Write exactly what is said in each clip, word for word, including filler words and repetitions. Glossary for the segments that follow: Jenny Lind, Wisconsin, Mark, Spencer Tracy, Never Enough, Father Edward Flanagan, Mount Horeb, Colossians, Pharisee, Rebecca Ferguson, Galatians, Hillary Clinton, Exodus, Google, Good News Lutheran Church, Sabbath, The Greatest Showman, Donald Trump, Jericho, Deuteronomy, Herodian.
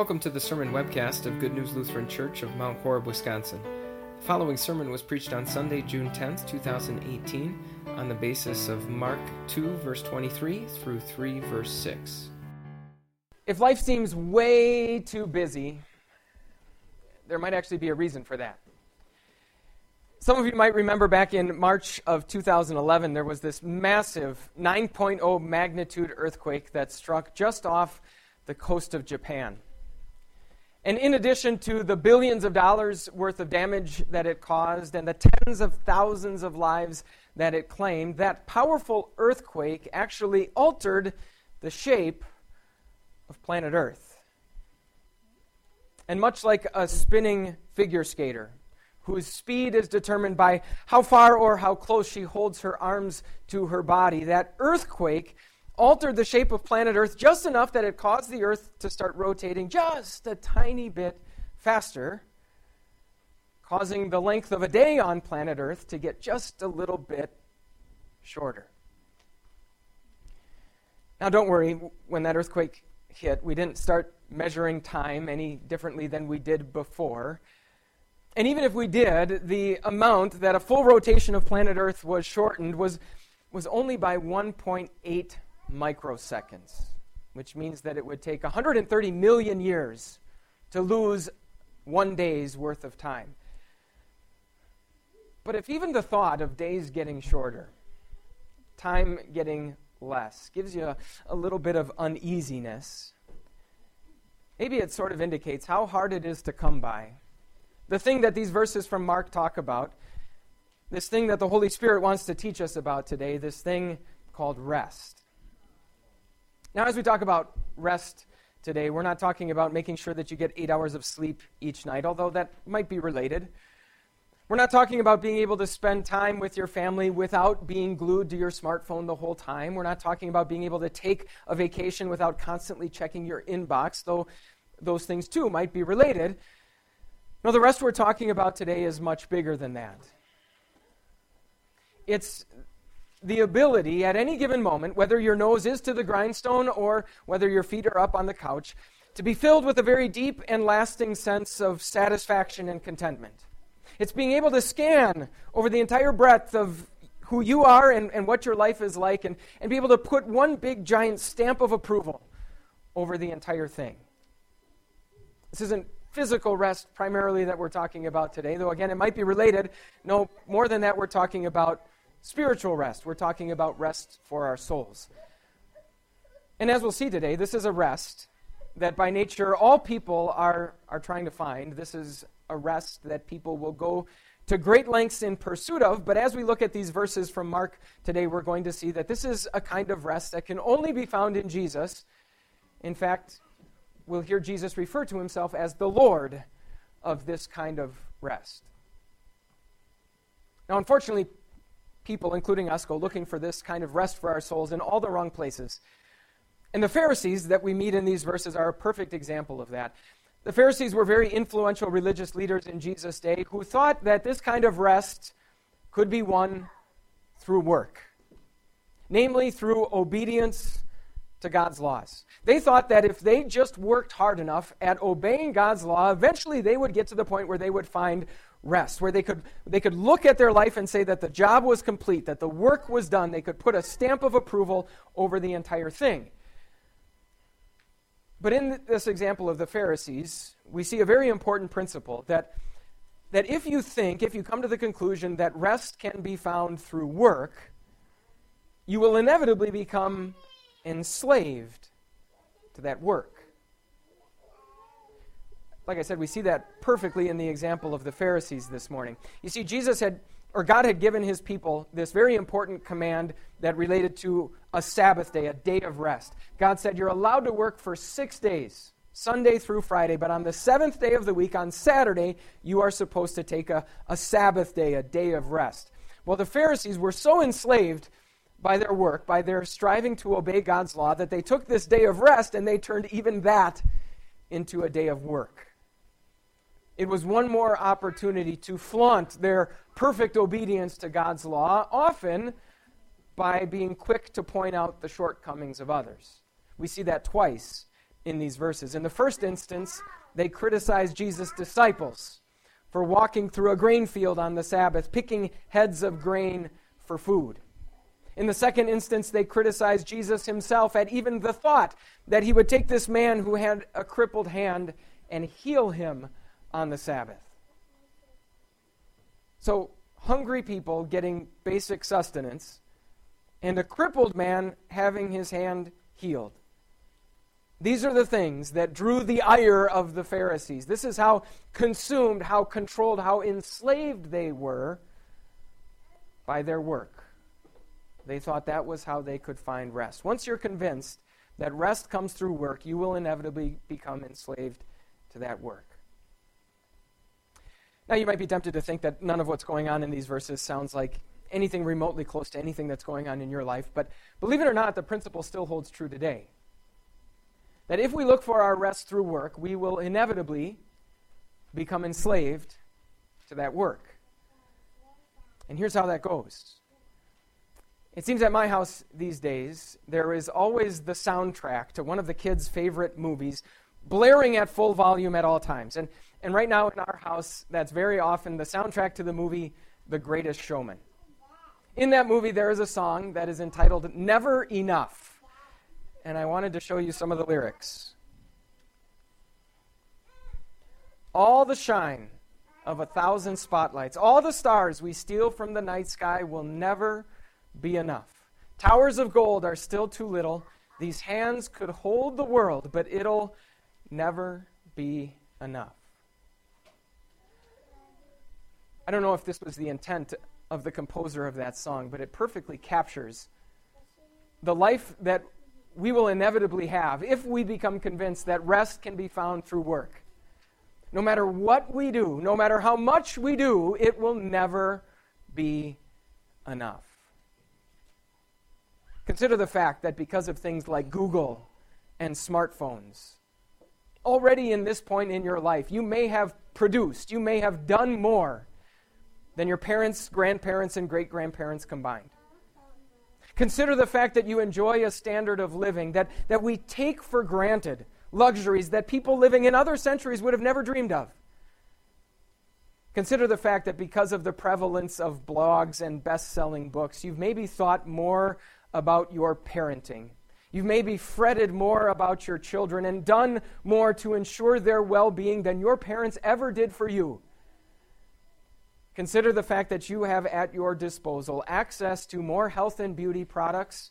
Welcome to the sermon webcast of Good News Lutheran Church of Mount Horeb, Wisconsin. The following sermon was preached on Sunday, June tenth, twenty eighteen, on the basis of Mark two, verse twenty-three, through three, verse six. If life seems way too busy, there might actually be a reason for that. Some of you might remember back in March of two thousand eleven, there was this massive nine point oh magnitude earthquake that struck just off the coast of Japan. And in addition to the billions of dollars worth of damage that it caused and the tens of thousands of lives that it claimed, that powerful earthquake actually altered the shape of planet Earth. And much like a spinning figure skater, whose speed is determined by how far or how close she holds her arms to her body, that earthquake altered the shape of planet Earth just enough that it caused the Earth to start rotating just a tiny bit faster, causing the length of a day on planet Earth to get just a little bit shorter. Now, don't worry, when that earthquake hit, we didn't start measuring time any differently than we did before. And even if we did, the amount that a full rotation of planet Earth was shortened was, was only by one point eight microseconds, which means that it would take one hundred thirty million years to lose one day's worth of time. But if even the thought of days getting shorter, time getting less, gives you a, a little bit of uneasiness, maybe it sort of indicates how hard it is to come by. The thing that these verses from Mark talk about, this thing that the Holy Spirit wants to teach us about today, this thing called rest. Now, as we talk about rest today, we're not talking about making sure that you get eight hours of sleep each night, although that might be related. We're not talking about being able to spend time with your family without being glued to your smartphone the whole time. We're not talking about being able to take a vacation without constantly checking your inbox, though those things too might be related. No, the rest we're talking about today is much bigger than that. It's the ability at any given moment, whether your nose is to the grindstone or whether your feet are up on the couch, to be filled with a very deep and lasting sense of satisfaction and contentment. It's being able to scan over the entire breadth of who you are and, and what your life is like and, and be able to put one big giant stamp of approval over the entire thing. This isn't physical rest primarily that we're talking about today, though again, it might be related. No, more than that, we're talking about spiritual rest. We're talking about rest for our souls. And as we'll see today, this is a rest that by nature all people are, are trying to find. This is a rest that people will go to great lengths in pursuit of, but as we look at these verses from Mark today, we're going to see that this is a kind of rest that can only be found in Jesus. In fact, we'll hear Jesus refer to himself as the Lord of this kind of rest. Now, unfortunately, people, including us, go looking for this kind of rest for our souls in all the wrong places. And the Pharisees that we meet in these verses are a perfect example of that. The Pharisees were very influential religious leaders in Jesus' day who thought that this kind of rest could be won through work, namely through obedience to God's laws. They thought that if they just worked hard enough at obeying God's law, eventually they would get to the point where they would find rest, where they could they could look at their life and say that the job was complete, that the work was done. They could put a stamp of approval over the entire thing. But in this example of the Pharisees, we see a very important principle that, that if you think, if you come to the conclusion that rest can be found through work, you will inevitably become enslaved to that work. Like I said, we see that perfectly in the example of the Pharisees this morning. You see, Jesus had, or God had given his people this very important command that related to a Sabbath day, a day of rest. God said, you're allowed to work for six days, Sunday through Friday, but on the seventh day of the week, on Saturday, you are supposed to take a, a Sabbath day, a day of rest. Well, the Pharisees were so enslaved by their work, by their striving to obey God's law, that they took this day of rest and they turned even that into a day of work. It was one more opportunity to flaunt their perfect obedience to God's law, often by being quick to point out the shortcomings of others. We see that twice in these verses. In the first instance, they criticize Jesus' disciples for walking through a grain field on the Sabbath, picking heads of grain for food. In the second instance, they criticize Jesus himself at even the thought that he would take this man who had a crippled hand and heal him on the Sabbath. So, hungry people getting basic sustenance and a crippled man having his hand healed. These are the things that drew the ire of the Pharisees. This is how consumed, how controlled, how enslaved they were by their work. They thought that was how they could find rest. Once you're convinced that rest comes through work, you will inevitably become enslaved to that work. Now, you might be tempted to think that none of what's going on in these verses sounds like anything remotely close to anything that's going on in your life, but believe it or not, the principle still holds true today. That if we look for our rest through work, we will inevitably become enslaved to that work. And here's how that goes. It seems at my house these days, there is always the soundtrack to one of the kids' favorite movies blaring at full volume at all times. And, and right now in our house, that's very often the soundtrack to the movie The Greatest Showman. In that movie, there is a song that is entitled Never Enough. And I wanted to show you some of the lyrics. All the shine of a thousand spotlights, all the stars we steal from the night sky will never be enough. Towers of gold are still too little. These hands could hold the world, but it'll never be enough. I don't know if this was the intent of the composer of that song, but it perfectly captures the life that we will inevitably have if we become convinced that rest can be found through work. No matter what we do, no matter how much we do, it will never be enough. Consider the fact that because of things like Google and smartphones, already in this point in your life, you may have produced, you may have done more than your parents, grandparents, and great-grandparents combined. Consider the fact that you enjoy a standard of living that, that we take for granted, luxuries that people living in other centuries would have never dreamed of. Consider the fact that because of the prevalence of blogs and best-selling books, you've maybe thought more about your parenting. You've maybe fretted more about your children and done more to ensure their well-being than your parents ever did for you. Consider the fact that you have at your disposal access to more health and beauty products,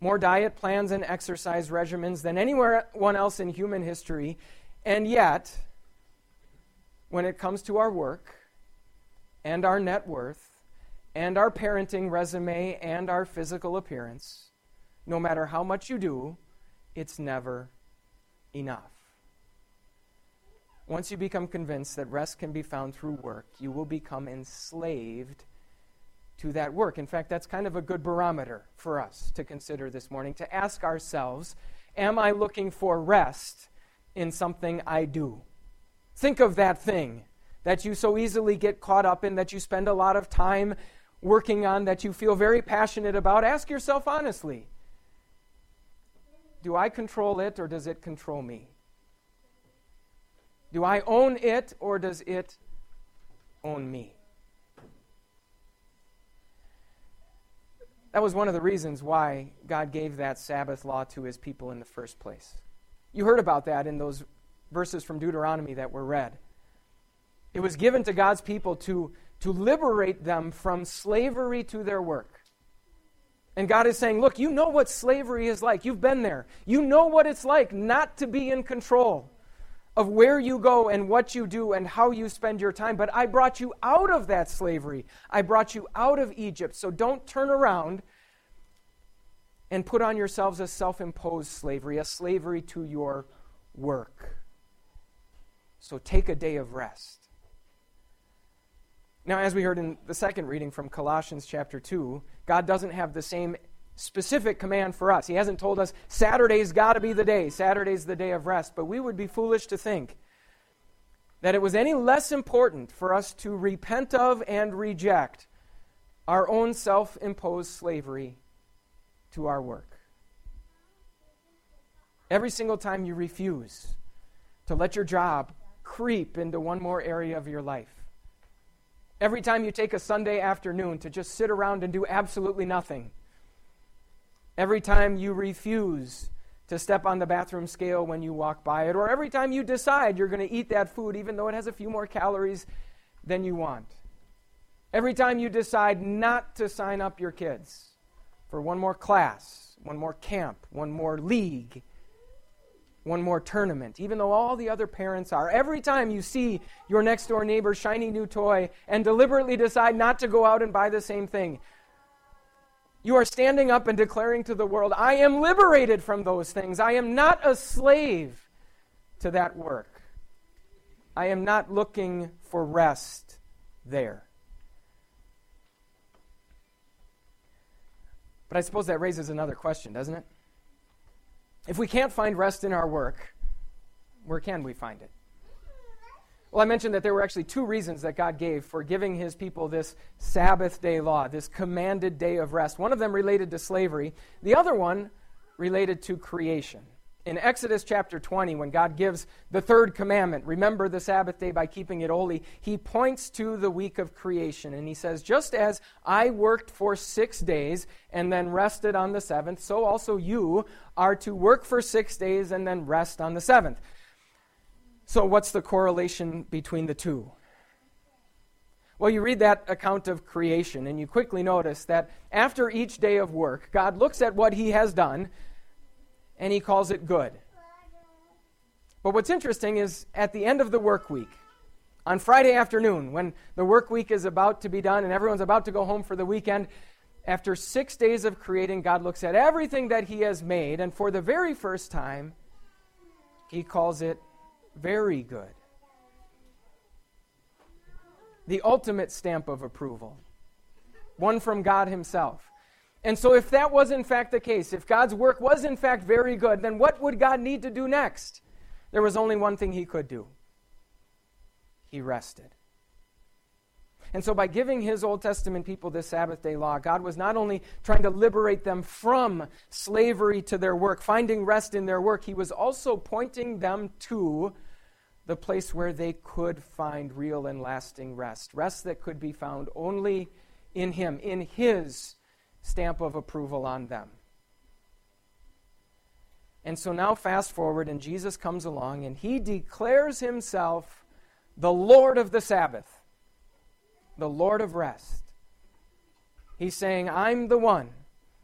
more diet plans and exercise regimens than anyone else in human history, and yet, when it comes to our work and our net worth and our parenting resume and our physical appearance, no matter how much you do, it's never enough. Once you become convinced that rest can be found through work, you will become enslaved to that work. In fact, that's kind of a good barometer for us to consider this morning, to ask ourselves, am I looking for rest in something I do? Think of that thing that you so easily get caught up in, that you spend a lot of time working on, that you feel very passionate about. Ask yourself honestly, do I control it or does it control me? Do I own it, or does it own me? That was one of the reasons why God gave that Sabbath law to his people in the first place. You heard about that in those verses from Deuteronomy that were read. It was given to God's people to, to liberate them from slavery to their work. And God is saying, look, you know what slavery is like. You've been there. You know what it's like not to be in control of where you go and what you do and how you spend your time. But I brought you out of that slavery. I brought you out of Egypt. So don't turn around and put on yourselves a self-imposed slavery, a slavery to your work. So take a day of rest. Now, as we heard in the second reading from Colossians chapter two, God doesn't have the same specific command for us. He hasn't told us Saturday's got to be the day. Saturday's the day of rest. But we would be foolish to think that it was any less important for us to repent of and reject our own self-imposed slavery to our work. Every single time you refuse to let your job creep into one more area of your life. Every time you take a Sunday afternoon to just sit around and do absolutely nothing. Every time you refuse to step on the bathroom scale when you walk by it, or every time you decide you're going to eat that food even though it has a few more calories than you want. Every time you decide not to sign up your kids for one more class, one more camp, one more league, one more tournament, even though all the other parents are. Every time you see your next door neighbor's shiny new toy and deliberately decide not to go out and buy the same thing, you are standing up and declaring to the world, I am liberated from those things. I am not a slave to that work. I am not looking for rest there. But I suppose that raises another question, doesn't it? If we can't find rest in our work, where can we find it? Well, I mentioned that there were actually two reasons that God gave for giving his people this Sabbath day law, this commanded day of rest. One of them related to slavery. The other one related to creation. In Exodus chapter twenty, when God gives the third commandment, remember the Sabbath day by keeping it holy, he points to the week of creation, and he says, just as I worked for six days and then rested on the seventh, so also you are to work for six days and then rest on the seventh. So what's the correlation between the two? Well, you read that account of creation, and you quickly notice that after each day of work, God looks at what he has done, and he calls it good. But what's interesting is at the end of the work week, on Friday afternoon, when the work week is about to be done and everyone's about to go home for the weekend, after six days of creating, God looks at everything that he has made, and for the very first time, he calls it very good. The ultimate stamp of approval, one from God himself. And so if that was in fact the case, if God's work was in fact very good, then what would God need to do next? There was only one thing he could do. He rested. And so by giving his Old Testament people this Sabbath day law, God was not only trying to liberate them from slavery to their work, finding rest in their work, he was also pointing them to the place where they could find real and lasting rest, rest that could be found only in him, in his stamp of approval on them. And so now fast forward, and Jesus comes along, and he declares himself the Lord of the Sabbath, the Lord of rest. He's saying, I'm the one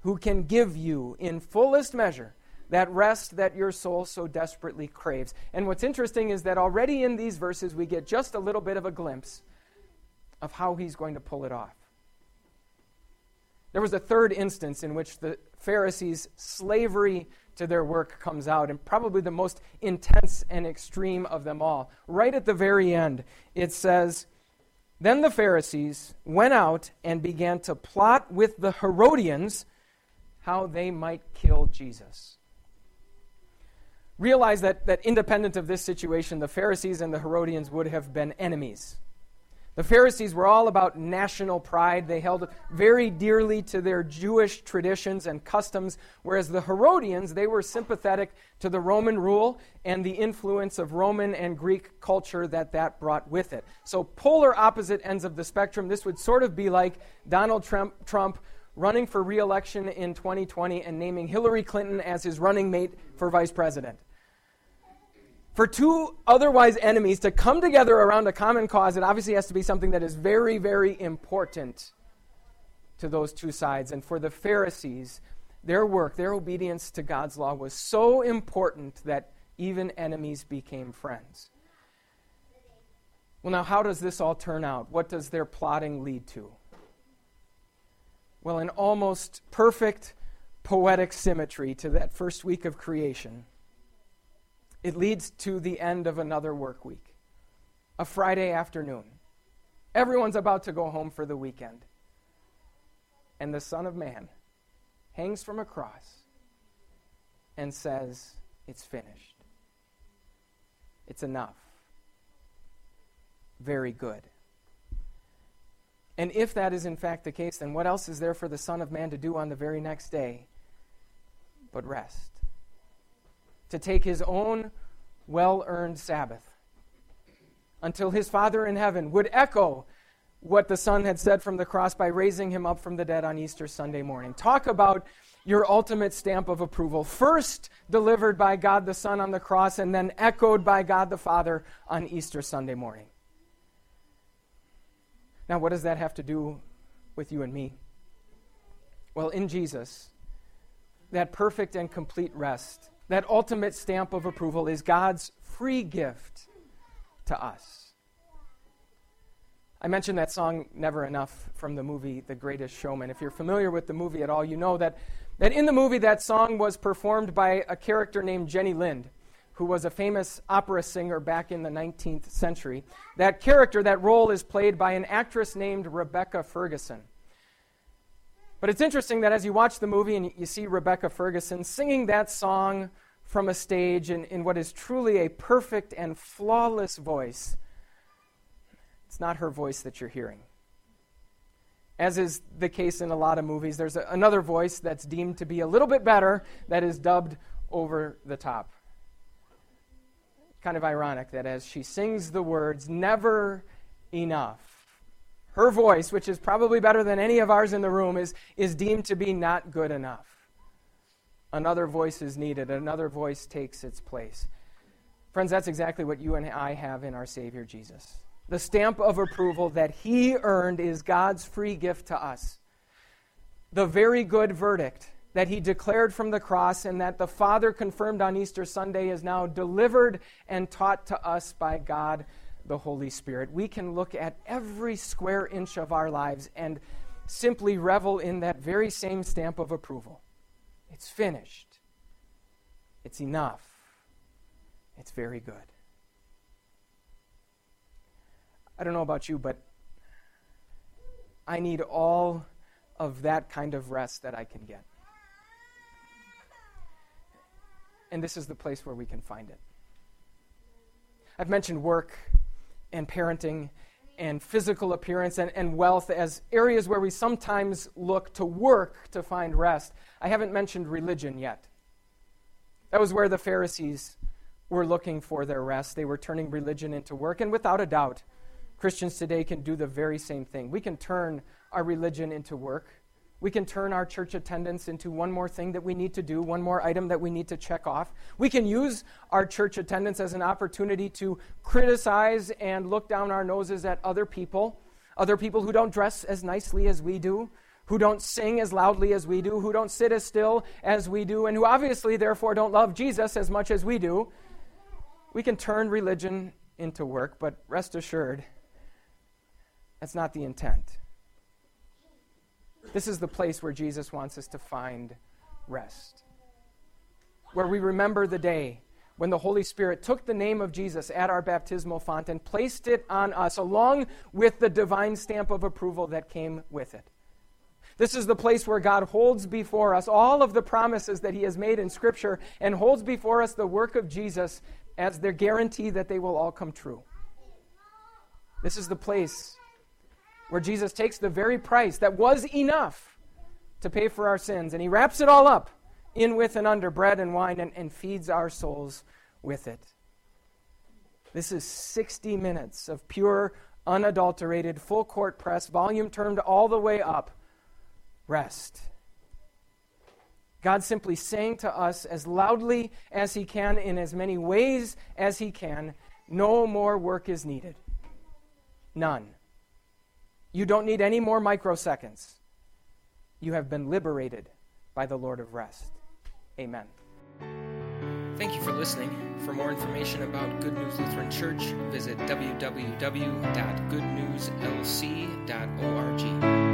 who can give you in fullest measure that rest that your soul so desperately craves. And what's interesting is that already in these verses, we get just a little bit of a glimpse of how he's going to pull it off. There was a third instance in which the Pharisees' slavery to their work comes out, and probably the most intense and extreme of them all. Right at the very end, it says, then the Pharisees went out and began to plot with the Herodians how they might kill Jesus. Realize that, that independent of this situation, the Pharisees and the Herodians would have been enemies. The Pharisees were all about national pride. They held very dearly to their Jewish traditions and customs, whereas the Herodians, they were sympathetic to the Roman rule and the influence of Roman and Greek culture that that brought with it. So polar opposite ends of the spectrum. This would sort of be like Donald Trump, Trump running for re-election in twenty twenty and naming Hillary Clinton as his running mate for vice president. For two otherwise enemies to come together around a common cause, it obviously has to be something that is very, very important to those two sides. And for the Pharisees, their work, their obedience to God's law was so important that even enemies became friends. Well, now, how does this all turn out? What does their plotting lead to? Well, an almost perfect poetic symmetry to that first week of creation. It leads to the end of another work week, a Friday afternoon. Everyone's about to go home for the weekend. And the Son of Man hangs from a cross and says, it's finished. It's enough. Very good. And if that is in fact the case, then what else is there for the Son of Man to do on the very next day but rest? to take his own well-earned Sabbath until his Father in heaven would echo what the Son had said from the cross by raising him up from the dead on Easter Sunday morning. Talk about your ultimate stamp of approval, first delivered by God the Son on the cross and then echoed by God the Father on Easter Sunday morning. Now, what does that have to do with you and me? Well, in Jesus, that perfect and complete rest, that ultimate stamp of approval is God's free gift to us. I mentioned that song, Never Enough, from the movie The Greatest Showman. If you're familiar with the movie at all, you know that, that in the movie that song was performed by a character named Jenny Lind, who was a famous opera singer back in the nineteenth century. That character, that role is played by an actress named Rebecca Ferguson. But it's interesting that as you watch the movie and you see Rebecca Ferguson singing that song from a stage in, in what is truly a perfect and flawless voice, it's not her voice that you're hearing. As is the case in a lot of movies, there's a, another voice that's deemed to be a little bit better that is dubbed over the top. Kind of ironic that as she sings the words, never enough, her voice, which is probably better than any of ours in the room, is, is deemed to be not good enough. Another voice is needed. Another voice takes its place. Friends, that's exactly what you and I have in our Savior Jesus. The stamp of approval that he earned is God's free gift to us. The very good verdict that he declared from the cross and that the Father confirmed on Easter Sunday is now delivered and taught to us by God, the Holy Spirit. We can look at every square inch of our lives and simply revel in that very same stamp of approval. It's finished. It's enough. It's very good. I don't know about you, but I need all of that kind of rest that I can get. And this is the place where we can find it. I've mentioned work and parenting and physical appearance and, and wealth as areas where we sometimes look to work to find rest. I haven't mentioned religion yet. That was where the Pharisees were looking for their rest. They were turning religion into work. And without a doubt, Christians today can do the very same thing. We can turn our religion into work. We can turn our church attendance into one more thing that we need to do, one more item that we need to check off. We can use our church attendance as an opportunity to criticize and look down our noses at other people, other people who don't dress as nicely as we do, who don't sing as loudly as we do, who don't sit as still as we do, and who obviously, therefore, don't love Jesus as much as we do. We can turn religion into work, but rest assured, that's not the intent. This is the place where Jesus wants us to find rest, where we remember the day when the Holy Spirit took the name of Jesus at our baptismal font and placed it on us along with the divine stamp of approval that came with it. This is the place where God holds before us all of the promises that he has made in Scripture and holds before us the work of Jesus as their guarantee that they will all come true. This is the place where Jesus takes the very price that was enough to pay for our sins, and he wraps it all up in, with, and under bread and wine and, and feeds our souls with it. This is sixty minutes of pure, unadulterated, full court press, volume turned all the way up, rest. God simply saying to us as loudly as he can, in as many ways as he can, no more work is needed. None. You don't need any more microseconds. You have been liberated by the Lord of Rest. Amen. Thank you for listening. For more information about Good News Lutheran Church, visit w w w dot good news l c dot org.